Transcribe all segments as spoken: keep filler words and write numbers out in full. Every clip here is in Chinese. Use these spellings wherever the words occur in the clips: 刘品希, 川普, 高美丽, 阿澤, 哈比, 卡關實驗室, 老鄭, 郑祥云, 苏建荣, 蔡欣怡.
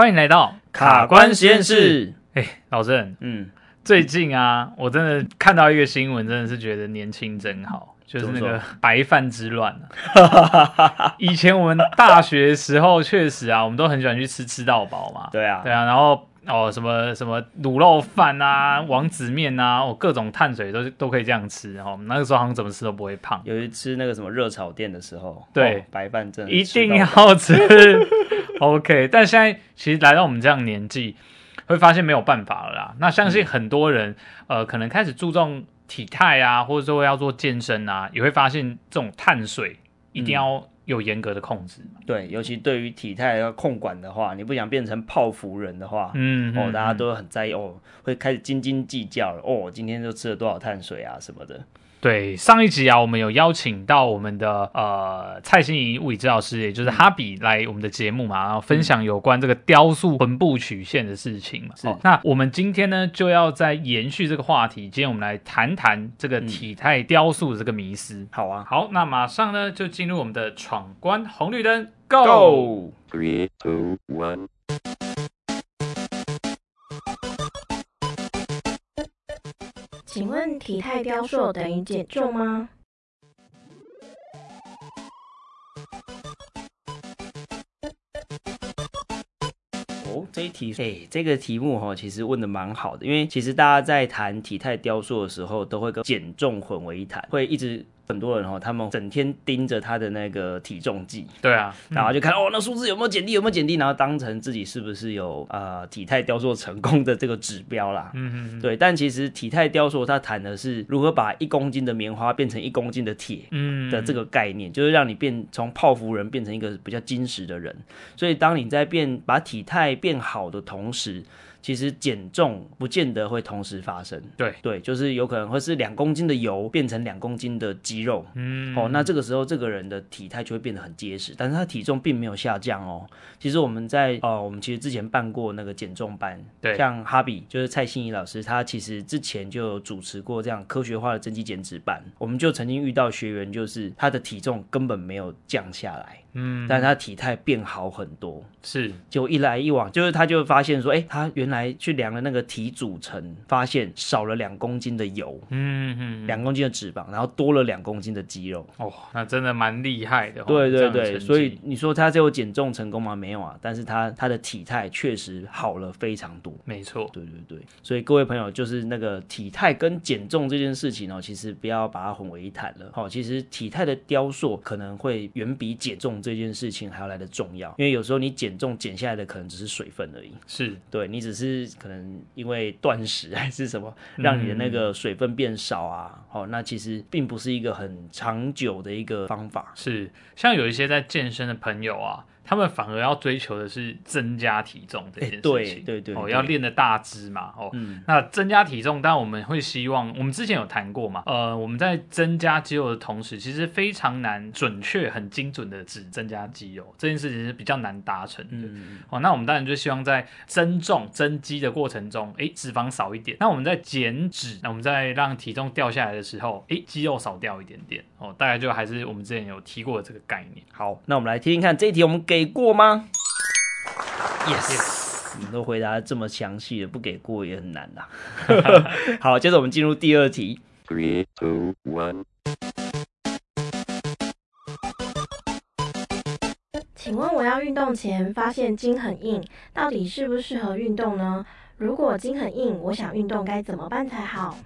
欢迎来到卡关实验室。哎、欸，老郑，嗯，最近啊，我真的看到一个新闻，真的是觉得年轻真好，就是那个白饭之乱、啊。以前我们大学时候确实啊，我们都很喜欢去吃吃到饱嘛。对啊，对啊，然后哦，什么什么卤肉饭啊、王子面啊，哦，各种碳水都都可以这样吃哦。那个时候好像怎么吃都不会胖。有一次吃那个什么热炒店的时候，对，哦、白饭真的一定要吃。OK， 但现在其实来到我们这样年纪，会发现没有办法了啦。那相信很多人，嗯、呃，可能开始注重体态啊，或者说要做健身啊，也会发现这种碳水一定要有严格的控制、嗯。对，尤其对于体态要控管的话，你不想变成泡芙人的话，嗯，哦，大家都很在意哦，会开始斤斤计较了。哦，今天就吃了多少碳水啊什么的。对，上一集啊，我们有邀请到我们的呃蔡欣怡物理治疗师，也就是哈比来我们的节目嘛，然后分享有关这个雕塑臀部曲线的事情嘛。哦、那我们今天呢，就要再延续这个话题，今天我们来谈谈这个体态雕塑的这个迷思。嗯、好啊，好，那马上呢就进入我们的闯关红绿灯 ，Go！ Three, two, one。请问体态雕塑等于减重吗？哦，这一题，欸、这个题目、哦、其实问的蛮好的，因为其实大家在谈体态雕塑的时候，都会跟减重混为一谈，会一直。很多人、哦、他们整天盯着他的那个体重计，对啊，然后就看、嗯、哦，那数字有没有减低，有没有减低，然后当成自己是不是有呃体态雕塑成功的这个指标啦。嗯嗯，对。但其实体态雕塑它谈的是如何把一公斤的棉花变成一公斤的铁的这个概念，嗯嗯，就是让你变从泡芙人变成一个比较精实的人。所以当你在变把体态变好的同时，其实减重不见得会同时发生，对对，就是有可能会是两公斤的油变成两公斤的肌肉，嗯，哦，那这个时候这个人的体态就会变得很结实，但是他体重并没有下降哦。其实我们在呃，我们其实之前办过那个减重班，对，像哈比就是蔡欣怡老师，他其实之前就有主持过这样科学化的增肌减脂班，我们就曾经遇到学员，就是他的体重根本没有降下来。嗯，但他体态变好很多，是，就一来一往，就是他就发现说，哎、欸，他原来去量了那个体组成，发现少了两公斤的油，嗯嗯，两公斤的脂肪，然后多了两公斤的肌肉，哦，那真的蛮厉害的、哦，对对对，所以你说他最后减重成功吗？没有啊，但是他他的体态确实好了非常多，没错，对对对，所以各位朋友，就是那个体态跟减重这件事情哦，其实不要把它混为一谈了，哦，其实体态的雕塑可能会远比减重这件事情还要来的重要，因为有时候你减重减下来的可能只是水分而已，是，对，你只是可能因为断食还是什么让你的那个水分变少啊、嗯哦、那其实并不是一个很长久的一个方法。是，像有一些在健身的朋友啊，他们反而要追求的是增加体重这件事情，欸、对对 对, 对、哦，要练的大只嘛，哦、嗯，那增加体重，但我们会希望，我们之前有谈过嘛，呃，我们在增加肌肉的同时，其实非常难准确、很精准的只增加肌肉，这件事情是比较难达成的。嗯、哦，那我们当然就希望在增重、增肌的过程中，哎，脂肪少一点。那我们在减脂，那我们在让体重掉下来的时候，哎，肌肉少掉一点点，哦，大概就还是我们之前有提过的这个概念。好，那我们来听听看这一题，我们给。给过吗 ？Yes， 你都回答这么详细了，不给过也很难啦、啊。好，接着我们进入第二题。Three, two, one。请问我要运动前发现筋很硬，到底适不适合运动呢？如果筋很硬，我想运动该怎么办才好？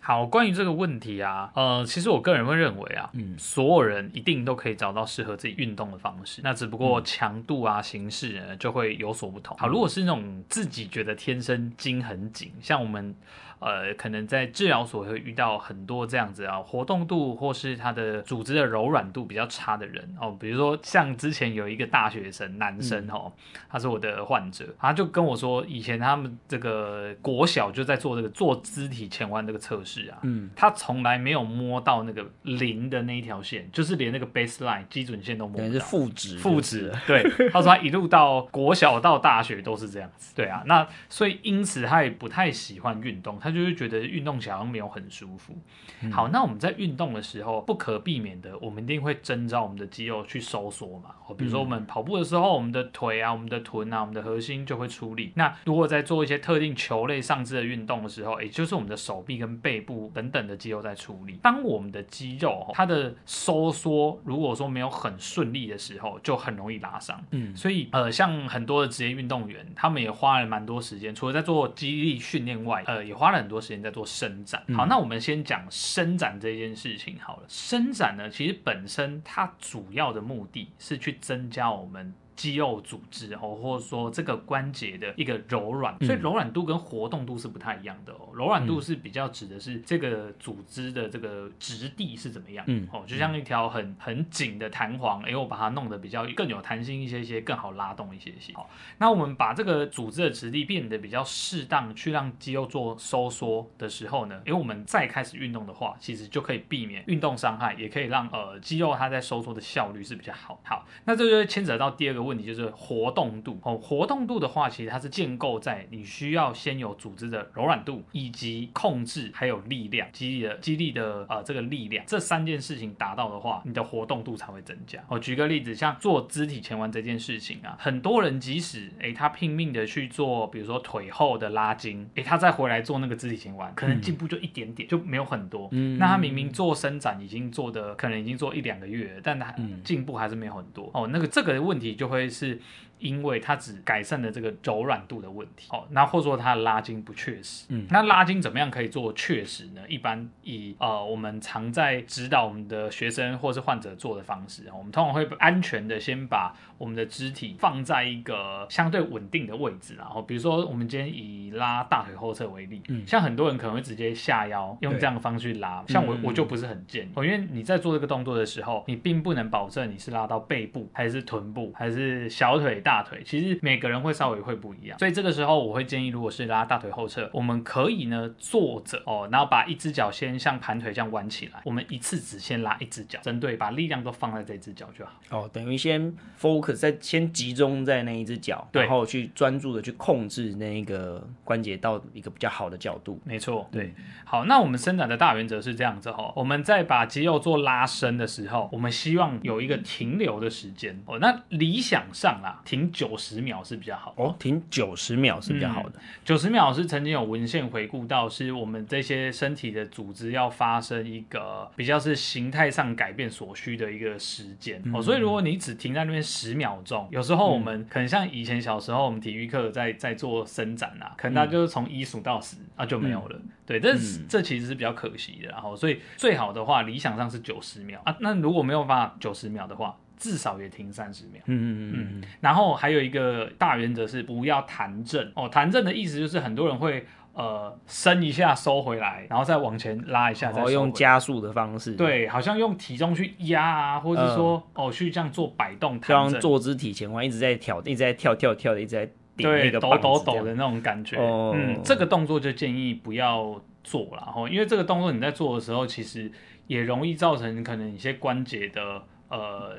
好，关于这个问题啊，呃，其实我个人会认为啊，嗯，所有人一定都可以找到适合自己运动的方式，那只不过强度啊、形式呢就会有所不同。好，如果是那种自己觉得天生筋很紧，像我们呃，可能在治疗所会遇到很多这样子啊，活动度或是他的组织的柔软度比较差的人哦，比如说像之前有一个大学生男生哦，他是我的患者，他就跟我说，以前他们这个国小就在做这个做肢体前弯这个测试。啊嗯、他从来没有摸到那个零的那一条线，就是连那个 baseline 基准线都摸不到，等于是负值，负值。对，他说他一路到国小到大学都是这样子。对啊，那所以因此他也不太喜欢运动，他就会觉得运动起来好像没有很舒服。嗯、好，那我们在运动的时候，不可避免的，我们一定会征召我们的肌肉去收缩嘛。比如说我们跑步的时候，我们的腿啊、我们的臀啊、我们的核心就会出力。那如果在做一些特定球类上肢的运动的时候，也就是我们的手臂跟背部等等的肌肉在出力。当我们的肌肉它的收缩如果说没有很顺利的时候，就很容易拉伤。嗯，所以呃，像很多的职业运动员，他们也花了蛮多时间，除了在做肌力训练外，呃，也花了很多时间在做伸展。好，那我们先讲伸展这件事情好了。伸展呢，其实本身它主要的目的是去增加我们肌肉组织哦，或者说这个关节的一个柔软，所以柔软度跟活动度是不太一样的哦。柔软度是比较指的是这个组织的这个质地是怎么样，嗯，哦，就像一条很很紧的弹簧，哎，我把它弄得比较更有弹性一些些，更好拉动一些些。好，那我们把这个组织的质地变得比较适当，去让肌肉做收缩的时候呢，因为我们再开始运动的话，其实就可以避免运动伤害，也可以让呃肌肉它在收缩的效率是比较好。好，那这就牵扯到第二个问题。问题就是活动度、哦、活动度的话，其实它是建构在你需要先有组织的柔软度，以及控制还有力量，肌力的肌力的呃这个力量，这三件事情达到的话，你的活动度才会增加。我、哦、举个例子，像做肢体前弯这件事情啊，很多人即使哎他拼命的去做，比如说腿后的拉筋，哎他再回来做那个肢体前弯，可能进步就一点点，就没有很多。嗯、那他明明做伸展已经做的可能已经做一两个月了，但他进步还是没有很多。哦，那个这个问题就会。会是因为它只改善了这个柔软度的问题，哦，那或者说它拉筋不确实，嗯，那拉筋怎么样可以做确实呢？一般以呃我们常在指导我们的学生或是患者做的方式，我们通常会安全的先把我们的肢体放在一个相对稳定的位置，然后比如说我们今天以拉大腿后侧为例，嗯，像很多人可能会直接下腰用这样的方式去拉，像我我就不是很建议，哦，因为你在做这个动作的时候，你并不能保证你是拉到背部还是臀部还是小腿。大腿其实每个人会稍微会不一样，所以这个时候我会建议，如果是拉大腿后侧，我们可以呢坐着哦，然后把一只脚先像盘腿这样弯起来，我们一次只先拉一只脚，针对把力量都放在这只脚就好。哦，等于先 focus 在先集中在那一只脚，然后去专注的去控制那个关节到一个比较好的角度。没错，对。好，那我们伸展的大原则是这样子哦，我们在把肌肉做拉伸的时候，我们希望有一个停留的时间哦。那理想上啦，停。停九十秒是比较好的哦，停九十秒是比较好的。九十、嗯、秒是曾经有文献回顾到，是我们这些身体的组织要发生一个比较是形态上改变所需的一个时间、嗯、哦。所以如果你只停在那边十秒钟，有时候我们、嗯、可能像以前小时候我们体育课在在做伸展啊，可能大家就是从一数到十、嗯、啊就没有了。嗯、对，但是、嗯、这其实是比较可惜的。然后，所以最好的话，理想上是九十秒啊。那如果没有办法九十秒的话，至少也停三十秒，嗯嗯嗯，然后还有一个大原则是不要弹正哦，弹正的意思就是很多人会。呃，伸一下收回来，然后再往前拉一下，再收回来，用加速的方式，对，好像用体重去压啊，或者说、呃、哦去这样做摆动，就像坐姿体前弯一直在跳，一直在跳跳跳的，一直在顶那个棒子，对，抖抖抖的那种感觉。哦、嗯，这个动作就建议不要做啦，哦，因为这个动作你在做的时候，其实也容易造成可能一些关节的。呃，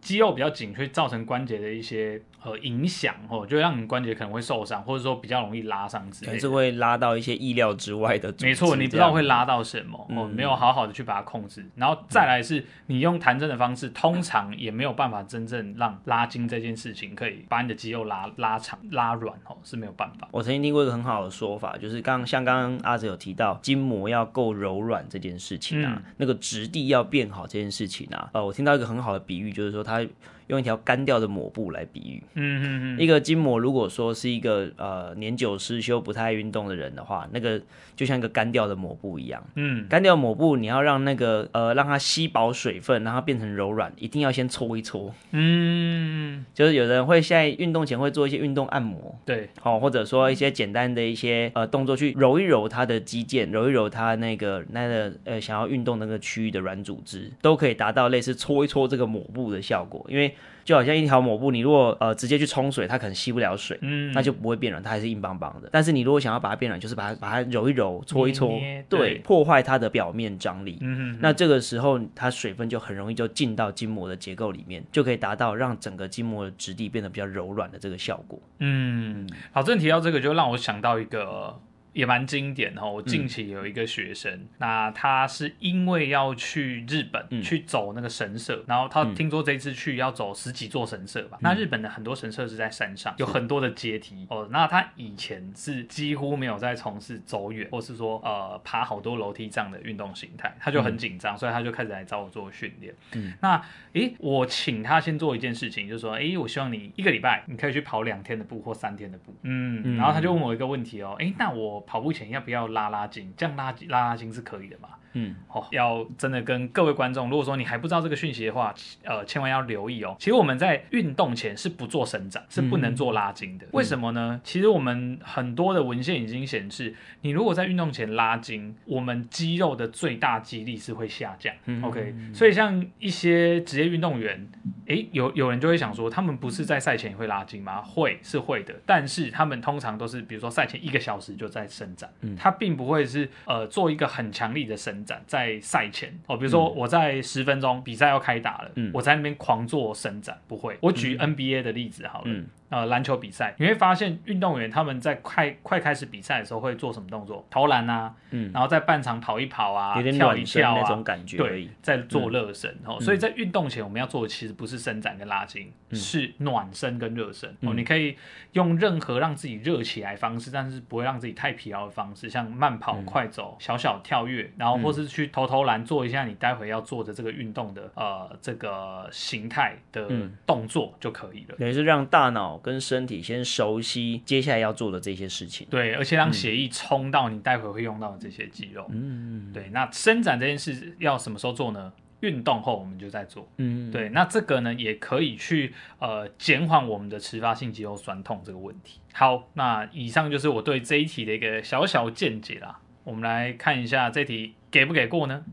肌肉比较紧，会造成关节的一些呃影响哦，就让你关节可能会受伤，或者说比较容易拉伤之类的，还是会拉到一些意料之外的。没错，你不知道会拉到什么、嗯、哦，没有好好的去把它控制。然后再来是，你用弹震的方式，通常也没有办法真正让拉筋这件事情可以把你的肌肉拉拉长、拉软哦，是没有办法。我曾经听过一个很好的说法，就是刚像刚刚阿哲有提到，筋膜要够柔软这件事情啊，嗯、那个质地要变好这件事情啊，呃，我听到。一个很好的比喻就是说，它用一条干掉的抹布来比喻。嗯嗯嗯，一个筋膜如果说是一个呃年久失修、不太爱运动的人的话，那个就像一个干掉的抹布一样。嗯，干掉抹布你要让那个呃让它吸饱水分，让它变成柔软，一定要先搓一搓。嗯，就是有的人会现在运动前会做一些运动按摩，对，哦，或者说一些简单的一些呃动作去揉一揉它的肌腱，揉一揉它那个那个呃想要运动那个区域的软组织，都可以达到类似搓一。搓这个抹布的效果，因为就好像一条抹布，你如果呃直接去冲水，它可能吸不了水，嗯，那就不会变软，它还是硬邦邦的。但是你如果想要把它变软，就是把它把它揉一揉、搓一搓，捏捏对，对破坏它的表面张力。嗯哼，那这个时候它水分就很容易就进到筋膜的结构里面，就可以达到让整个筋膜的质地变得比较柔软的这个效果。嗯，好，正提到这个，就让我想到一个。也蛮经典的、哦、我近期有一个学生、嗯、那他是因为要去日本、嗯、去走那个神社，然后他听说这次去要走十几座神社吧、嗯、那日本的很多神社是在山上，有很多的阶梯哦。那他以前是几乎没有在从事走远或是说呃爬好多楼梯这样的运动形态，他就很紧张、嗯、所以他就开始来找我做训练、嗯、那诶我请他先做一件事情，就是说诶我希望你一个礼拜你可以去跑两天的步或三天的步 嗯, 嗯然后他就问我一个问题哦，诶那我跑步前要不要拉拉筋？这样拉拉拉筋是可以的嘛？嗯，好、哦，要真的跟各位观众，如果说你还不知道这个讯息的话，呃，千万要留意哦。其实我们在运动前是不做伸展，是不能做拉筋的。嗯、为什么呢？其实我们很多的文献已经显示，你如果在运动前拉筋，我们肌肉的最大肌力是会下降。嗯、OK， 所以像一些职业运动员，哎，有有人就会想说，他们不是在赛前也会拉筋吗？会是会的，但是他们通常都是比如说赛前一个小时就在伸展，嗯、它并不会是呃做一个很强力的伸展在赛前哦，比如说我在十分钟、嗯、比赛要开打了、嗯，我在那边狂做伸展，不会。我举 N B A 的例子好了。嗯嗯呃，篮球比赛你会发现运动员他们在快快开始比赛的时候会做什么动作？投篮啊、嗯、然后在半场跑一跑啊，有点跳一跳啊那种感觉而已，对，在做热身、嗯哦、所以在运动前我们要做的其实不是伸展跟拉筋、嗯、是暖身跟热身、嗯哦、你可以用任何让自己热起来的方式，但是不会让自己太疲劳的方式，像慢跑、嗯、快走、小小跳跃，然后或是去投投篮，做一下你待会要做的这个运动的呃这个形态的动作就可以了，等于是让大脑跟身体先熟悉接下来要做的这些事情，对，而且让血液冲到你待会会用到的这些肌肉，嗯，对。那伸展这件事要什么时候做呢？运动后我们就在做，嗯，对。那这个呢也可以去呃减缓我们的迟发性肌肉酸痛这个问题。好，那以上就是我对这一题的一个小小见解啦。我们来看一下这题给不给过呢？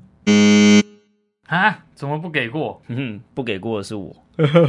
啊，怎么不给过？嗯，不给过的是我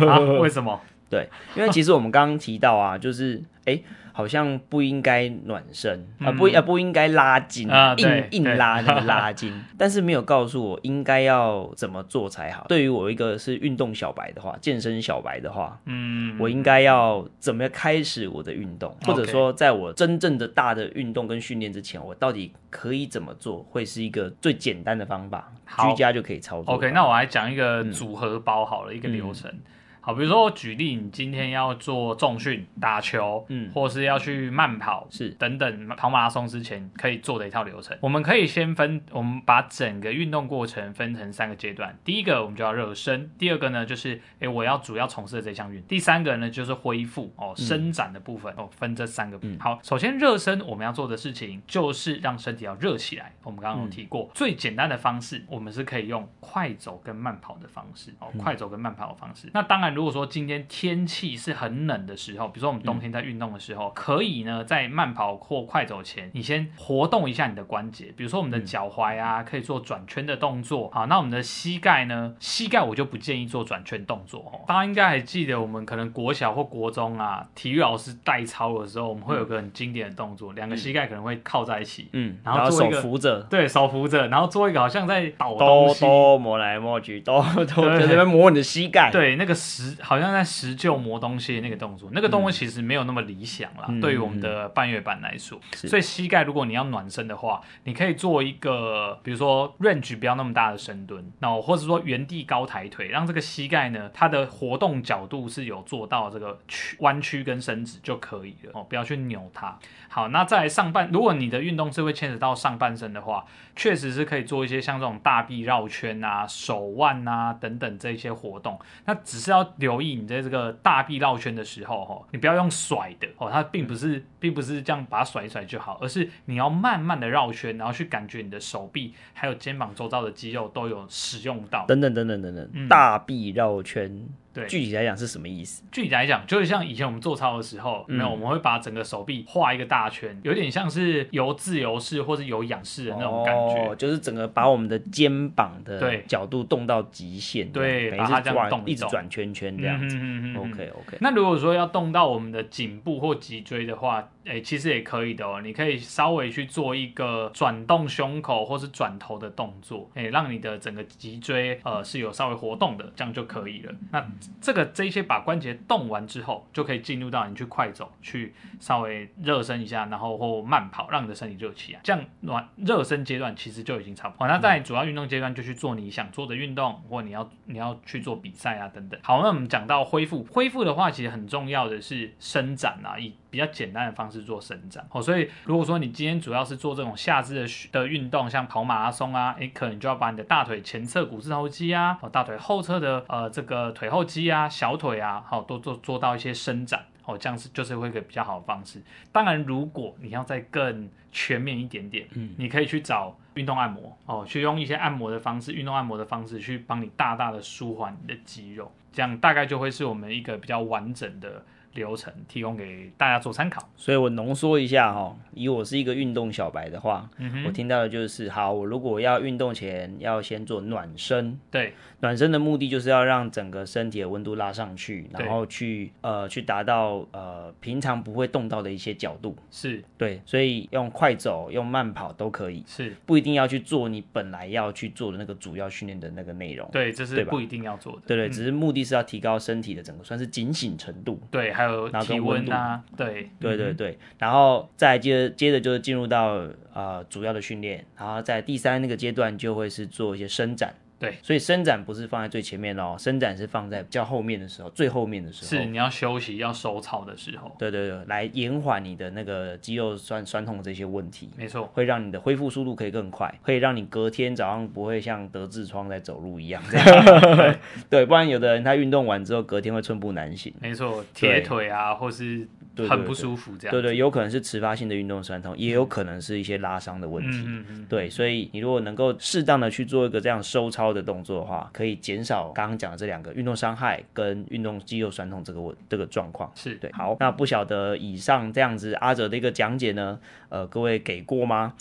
啊？为什么？对，因为其实我们刚刚提到啊，就是哎，好像不应该暖身、嗯、啊不啊不应该拉筋、啊、硬硬拉那个拉筋，但是没有告诉我应该要怎么做才好。对于我一个是运动小白的话，健身小白的话，嗯，我应该要怎么开始我的运动，或者说在我真正的大的运动跟训练之前，我到底可以怎么做，会是一个最简单的方法，居家就可以操作。OK， 那我来讲一个组合包好了，嗯、一个流程。嗯好，比如说我举例，你今天要做重训、打球，嗯，或是要去慢跑，是等等跑马拉松之前可以做的一套流程。我们可以先分，我们把整个运动过程分成三个阶段。第一个我们就要热身，第二个呢就是，哎，我要主要从事的这项运动，第三个呢就是恢复哦伸展的部分、嗯、哦，分这三个部分、嗯。好，首先热身我们要做的事情就是让身体要热起来。我们刚刚有提过、嗯，最简单的方式，我们是可以用快走跟慢跑的方式哦，快走跟慢跑的方式。那当然。如果说今天天气是很冷的时候，比如说我们冬天在运动的时候、嗯、可以呢在慢跑或快走前你先活动一下你的关节，比如说我们的脚踝啊、嗯、可以做转圈的动作。好，那我们的膝盖呢，膝盖我就不建议做转圈动作、哦、大家应该还记得我们可能国小或国中啊体育老师带操的时候，我们会有个很经典的动作、嗯、两个膝盖可能会靠在一起，嗯，然后做一个手扶着，对，手扶着，然后做一个好像在倒东西，都摸来摸去，都都在那边摸你的膝盖，对，那个石好像在石臼磨东西的那个动作，那个动作其实没有那么理想啦、嗯、对于我们的半月板来说、嗯、所以膝盖如果你要暖身的话，你可以做一个比如说 range 不要那么大的深蹲，然后或者说原地高抬腿，让这个膝盖呢它的活动角度是有做到这个弯曲跟伸直就可以了、哦、不要去扭它。好，那再来上半，如果你的运动是会牵扯到上半身的话，确实是可以做一些像这种大臂绕圈啊、手腕啊等等这些活动，那只是要留意你在这个大臂绕圈的时候，你不要用甩的，它并不是并不是这样把它甩一甩就好，而是你要慢慢的绕圈，然后去感觉你的手臂还有肩膀周遭的肌肉都有使用到等等等等等等、嗯、大臂绕圈对，具体来讲是什么意思？具体来讲，就是像以前我们做操的时候，嗯、没有，我们会把整个手臂画一个大圈，有点像是由自由式或是由仰式的那种感觉、哦，就是整个把我们的肩膀的角度动到极限，对，把它这样动一动，一直转圈圈这样子。嗯嗯嗯嗯 OK OK。那如果说要动到我们的颈部或脊椎的话，欸、其实也可以的哦，你可以稍微去做一个转动胸口或是转头的动作，欸、让你的整个脊椎呃是有稍微活动的，这样就可以了。那这个这些把关节动完之后，就可以进入到你去快走，去稍微热身一下，然后或慢跑，让你的身体热起来。这样暖热身阶段其实就已经差不多。那在主要运动阶段就去做你想做的运动，或你要你要去做比赛啊等等。好，那我们讲到恢复，恢复的话其实很重要的是伸展啊，以比较简单的方式做伸展。哦，所以如果说你今天主要是做这种下肢的的运动，像跑马拉松啊，哎，可能就要把你的大腿前侧股四头肌啊，哦，大腿后侧的呃这个腿后肌。啊，小腿啊，好，都做做到一些伸展哦，这样是就是会一个比较好的方式。当然，如果你要再更全面一点点，嗯，你可以去找运动按摩哦，去用一些按摩的方式，运动按摩的方式去帮你大大的舒缓你的肌肉，这样大概就会是我们一个比较完整的流程，提供给大家做参考。所以我浓缩一下哈，以我是一个运动小白的话，嗯，我听到的就是，好，我如果要运动前要先做暖身，对，暖身的目的就是要让整个身体的温度拉上去，然后去呃去达到呃平常不会动到的一些角度，是对，所以用快走、用慢跑都可以，是不一定要去做你本来要去做的那个主要训练的那个内容，对，这是不一定要做的，对对，嗯，只是目的是要提高身体的整个算是警醒程度，对，还有。然后跟温度，对对对对，嗯，然后再接着接着就是进入到呃主要的训练，然后在第三那个阶段就会是做一些伸展。对，所以伸展不是放在最前面哦，伸展是放在比较后面的时候，最后面的时候是你要休息、要收操的时候。对对对，来延缓你的那个肌肉酸酸痛这些问题。没错，会让你的恢复速度可以更快，可以让你隔天早上不会像得痔疮在走路一样。对， 对，不然有的人他运动完之后隔天会寸步难行。没错，铁腿啊，或是很不舒服这样。对 对， 对， 对， 对，有可能是迟发性的运动酸痛，也有可能是一些拉伤的问题。嗯嗯嗯，对，所以你如果能够适当的去做一个这样收操的动作的话，可以减少刚刚讲的这两个运动伤害跟运动肌肉酸痛这个这个状况。是，对，好，那不晓得以上这样子阿哲的一个讲解呢，呃，各位给过吗？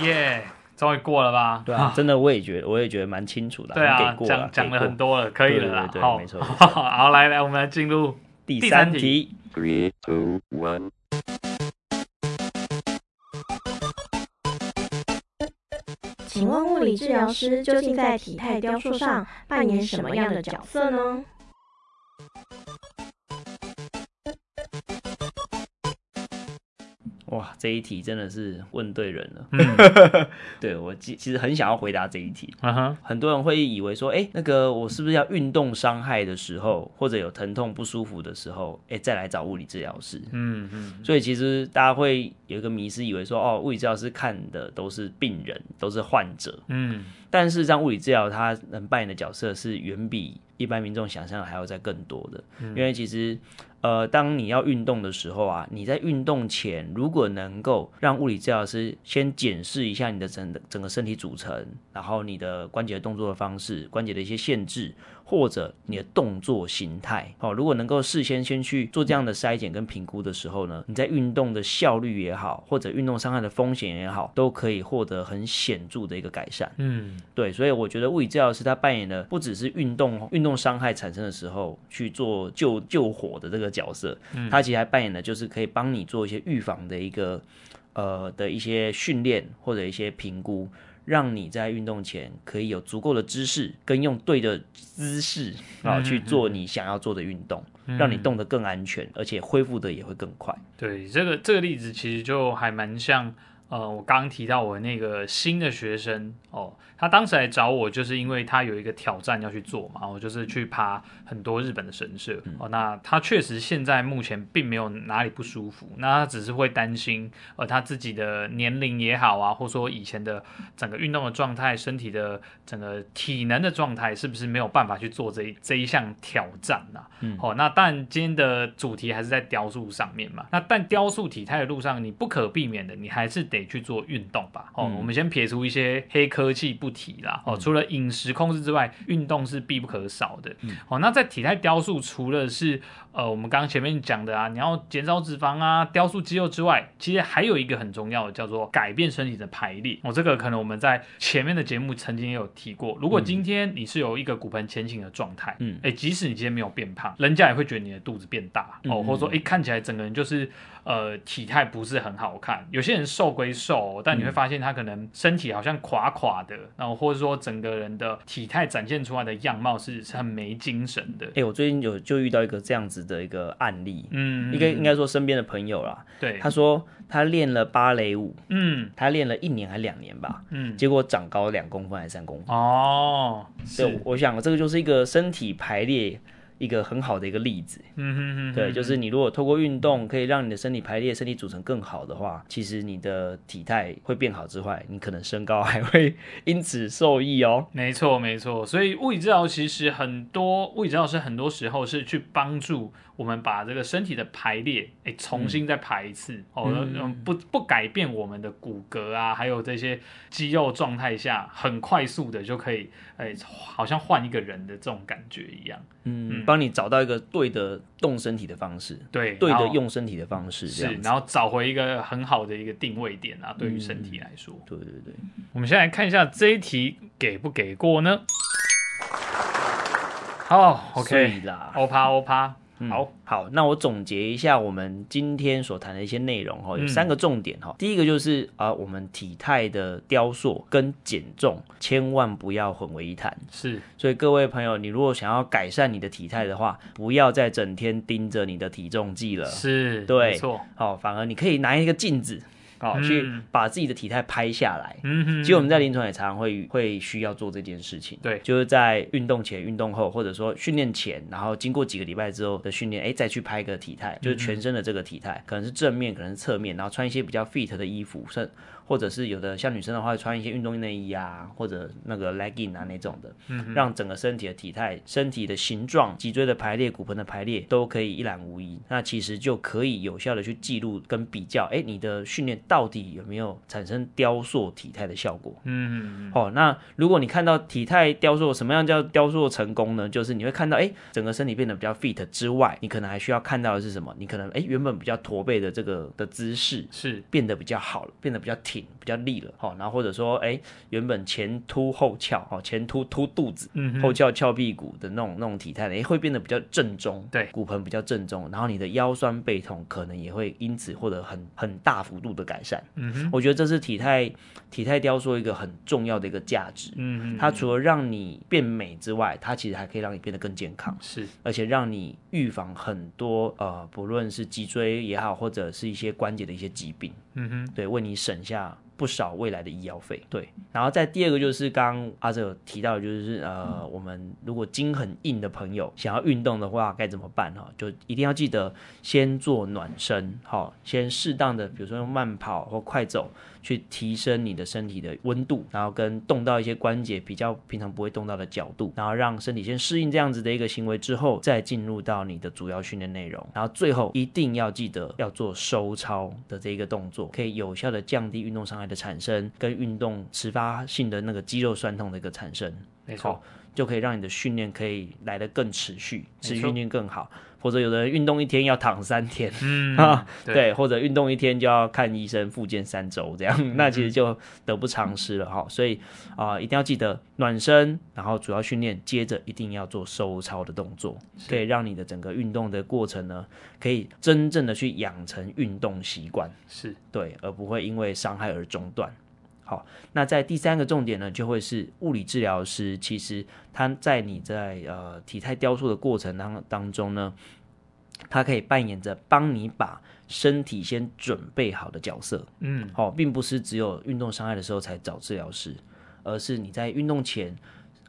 耶、yeah。终于过了吧？对啊，真的我也觉得，我也觉得蛮清楚的。对啊，讲讲了很多了，可以了啦。对， 对， 对，没错。好，来来，我们来进入第三题。Three, two, one。请问物理治疗师究竟在体态雕塑上扮演什么样的角色呢？哇，这一题真的是问对人了。嗯，对，我其实很想要回答这一题。Uh-huh。 很多人会以为说，哎，那个我是不是要运动伤害的时候，或者有疼痛不舒服的时候，哎，再来找物理治疗师。嗯嗯。所以其实大家会有一个迷思，以为说，哦，物理治疗师看的都是病人，都是患者。嗯。但事实上，物理治疗他能扮演的角色是远比一般民众想象的还要再更多的，因为其实，呃，当你要运动的时候啊，你在运动前如果能够让物理治疗师先检视一下你的整整个身体组成，然后你的关节动作的方式、关节的一些限制，或者你的动作形态，哦，如果能够事先先去做这样的筛检跟评估的时候呢，你在运动的效率也好，或者运动伤害的风险也好，都可以获得很显著的一个改善。嗯，对，所以我觉得物理治疗师他扮演的不只是运动运动伤害产生的时候去做 救, 救火的这个角色，嗯，他其实还扮演的就是可以帮你做一些预防的一个呃的一些训练或者一些评估，让你在运动前可以有足够的知识跟用对的姿势，然后去做你想要做的运动，嗯，让你动得更安全，而且恢复的也会更快。对，这个这个例子其实就还蛮像呃，我刚刚提到我那个新的学生哦，他当时来找我，就是因为他有一个挑战要去做嘛，我就是去爬很多日本的神社，嗯，哦。那他确实现在目前并没有哪里不舒服，那他只是会担心呃他自己的年龄也好啊，或说以前的整个运动的状态、身体的整个体能的状态是不是没有办法去做这一这一项挑战啊，嗯？哦，那但今天的主题还是在雕塑上面嘛，那但雕塑体态的路上，你不可避免的，你还是得去做运动吧，哦，嗯，我们先撇除一些黑科技不提啦，哦，除了饮食控制之外，运动是必不可少的，嗯，哦，那在体态雕塑除了是呃我们刚刚前面讲的啊，你要减少脂肪啊，雕塑肌肉之外，其实还有一个很重要的叫做改变身体的排列。哦，这个可能我们在前面的节目曾经也有提过。如果今天你是有一个骨盆前倾的状态，嗯，哎，即使你今天没有变胖，人家也会觉得你的肚子变大哦，或者说哎看起来整个人就是呃体态不是很好看。有些人瘦归瘦，但你会发现他可能身体好像垮垮的，然后或者说整个人的体态展现出来的样貌是很没精神的。哎，我最近有就遇到一个这样子的一个案例，嗯，一个应该说身边的朋友啦，对，他说他练了芭蕾舞，嗯，他练了一年还两年吧，嗯，结果长高两公分还是三公分，哦，对，我想这个就是一个身体排列一个很好的一个例子，嗯哼哼哼，对，就是你如果透过运动可以让你的身体排列、身体组成更好的话，其实你的体态会变好之外，你可能身高还会因此受益哦。没错，没错。所以物理治疗其实很多，物理治疗师很多时候是去帮助我们把这个身体的排列，哎，重新再排一次，嗯哦嗯、不不改变我们的骨骼啊，还有这些肌肉状态下，很快速的就可以，哎，好像换一个人的这种感觉一样，嗯。嗯，帮你找到一个对的动身体的方式，对，对的用身体的方式，是，然后找回一个很好的一个定位点啊，对于身体来说，嗯、对对对。我们先来看一下这一题给不给过呢？好 ，OK 啦，欧趴欧趴，嗯、好好，那我总结一下我们今天所谈的一些内容哈，有三个重点哈、嗯。第一个就是啊、呃，我们体态的雕塑跟减重千万不要混为一谈，是。所以各位朋友，你如果想要改善你的体态的话，不要再整天盯着你的体重计了，是，对，没错。好、哦，反而你可以拿一个镜子。好，去把自己的体态拍下来。嗯，其实我们在临床也常常会会需要做这件事情。对，就是在运动前、运动后，或者说训练前，然后经过几个礼拜之后的训练，哎，再去拍个体态，就是全身的这个体态，可能是正面，可能是侧面，然后穿一些比较 fit 的衣服，或者是有的像女生的话，穿一些运动内衣啊，或者那个 legging 啊那种的，嗯，让整个身体的体态、身体的形状、脊椎的排列、骨盆的排列都可以一览无遗。那其实就可以有效的去记录跟比较，哎，你的训练到底有没有产生雕塑体态的效果？嗯，好、哦，那如果你看到体态雕塑，什么样叫雕塑成功呢？就是你会看到，哎，整个身体变得比较 fit 之外，你可能还需要看到的是什么？你可能哎原本比较驼背的这个的姿势是变得比较好了，变得比较挺，比较立了，好、哦，然后或者说哎原本前凸后翘，哦，前凸凸肚子，嗯，后翘翘屁股的那种那种体态，哎，会变得比较正中，对，骨盆比较正中，然后你的腰酸背痛可能也会因此获得很很大幅度的改善。嗯，我觉得这是体态体态雕塑一个很重要的一个价值。嗯，它除了让你变美之外，它其实还可以让你变得更健康，是，而且让你预防很多呃，不论是脊椎也好，或者是一些关节的一些疾病。嗯哼，对，为你省下不少未来的医药费。对，然后再第二个就是刚刚阿哲有提到的，就是呃、嗯，我们如果筋很硬的朋友想要运动的话该怎么办、哦、就一定要记得先做暖身、哦、先适当的比如说用慢跑或快走去提升你的身体的温度，然后跟动到一些关节比较平常不会动到的角度，然后让身体先适应这样子的一个行为之后，再进入到你的主要训练内容。然后最后一定要记得要做收操的这一个动作，可以有效的降低运动伤害的产生跟运动迟发性的那个肌肉酸痛的一个产生，没错、哦，就可以让你的训练可以来得更持续，持续性更好。或者有的人运动一天要躺三天，嗯啊、对, 对，或者运动一天就要看医生复健三周这样，嗯、那其实就得不偿失了哈、哦。所以啊、呃，一定要记得暖身，然后主要训练，接着一定要做收操的动作，可以让你的整个运动的过程呢，可以真正的去养成运动习惯，是对，而不会因为伤害而中断。好，那在第三个重点呢，就会是物理治疗师，其实他在你在呃体态雕塑的过程当当中呢，他可以扮演着帮你把身体先准备好的角色。嗯，好、哦，并不是只有运动伤害的时候才找治疗师，而是你在运动前，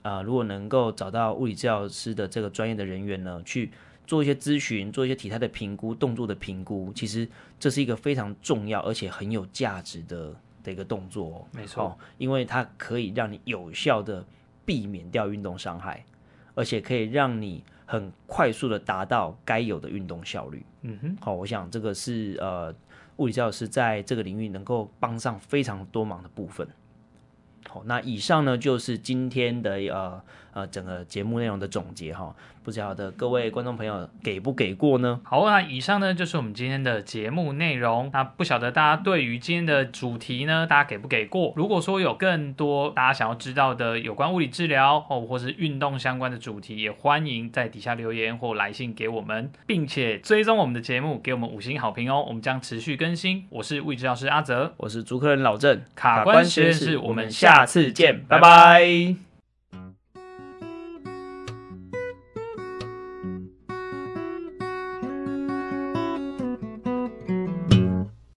呃，如果能够找到物理治疗师的这个专业的人员呢，去做一些咨询，做一些体态的评估、动作的评估，其实这是一个非常重要而且很有价值的。的一个动作、哦、没错、哦，因为它可以让你有效的避免掉运动伤害，而且可以让你很快速的达到该有的运动效率。嗯哼，好、哦，我想这个是呃物理治疗师在这个领域能够帮上非常多忙的部分。好、哦，那以上呢就是今天的呃呃整个节目内容的总结哈。不晓得各位观众朋友给不给过呢？好啊，以上呢就是我们今天的节目内容。那不晓得大家对于今天的主题呢，大家给不给过？如果说有更多大家想要知道的有关物理治疗哦，或是运动相关的主题，也欢迎在底下留言或来信给我们，并且追踪我们的节目，给我们五星好评哦。我们将持续更新。我是物理治疗师阿泽，我是主持人老郑，卡关实验室，我们下次见，拜拜。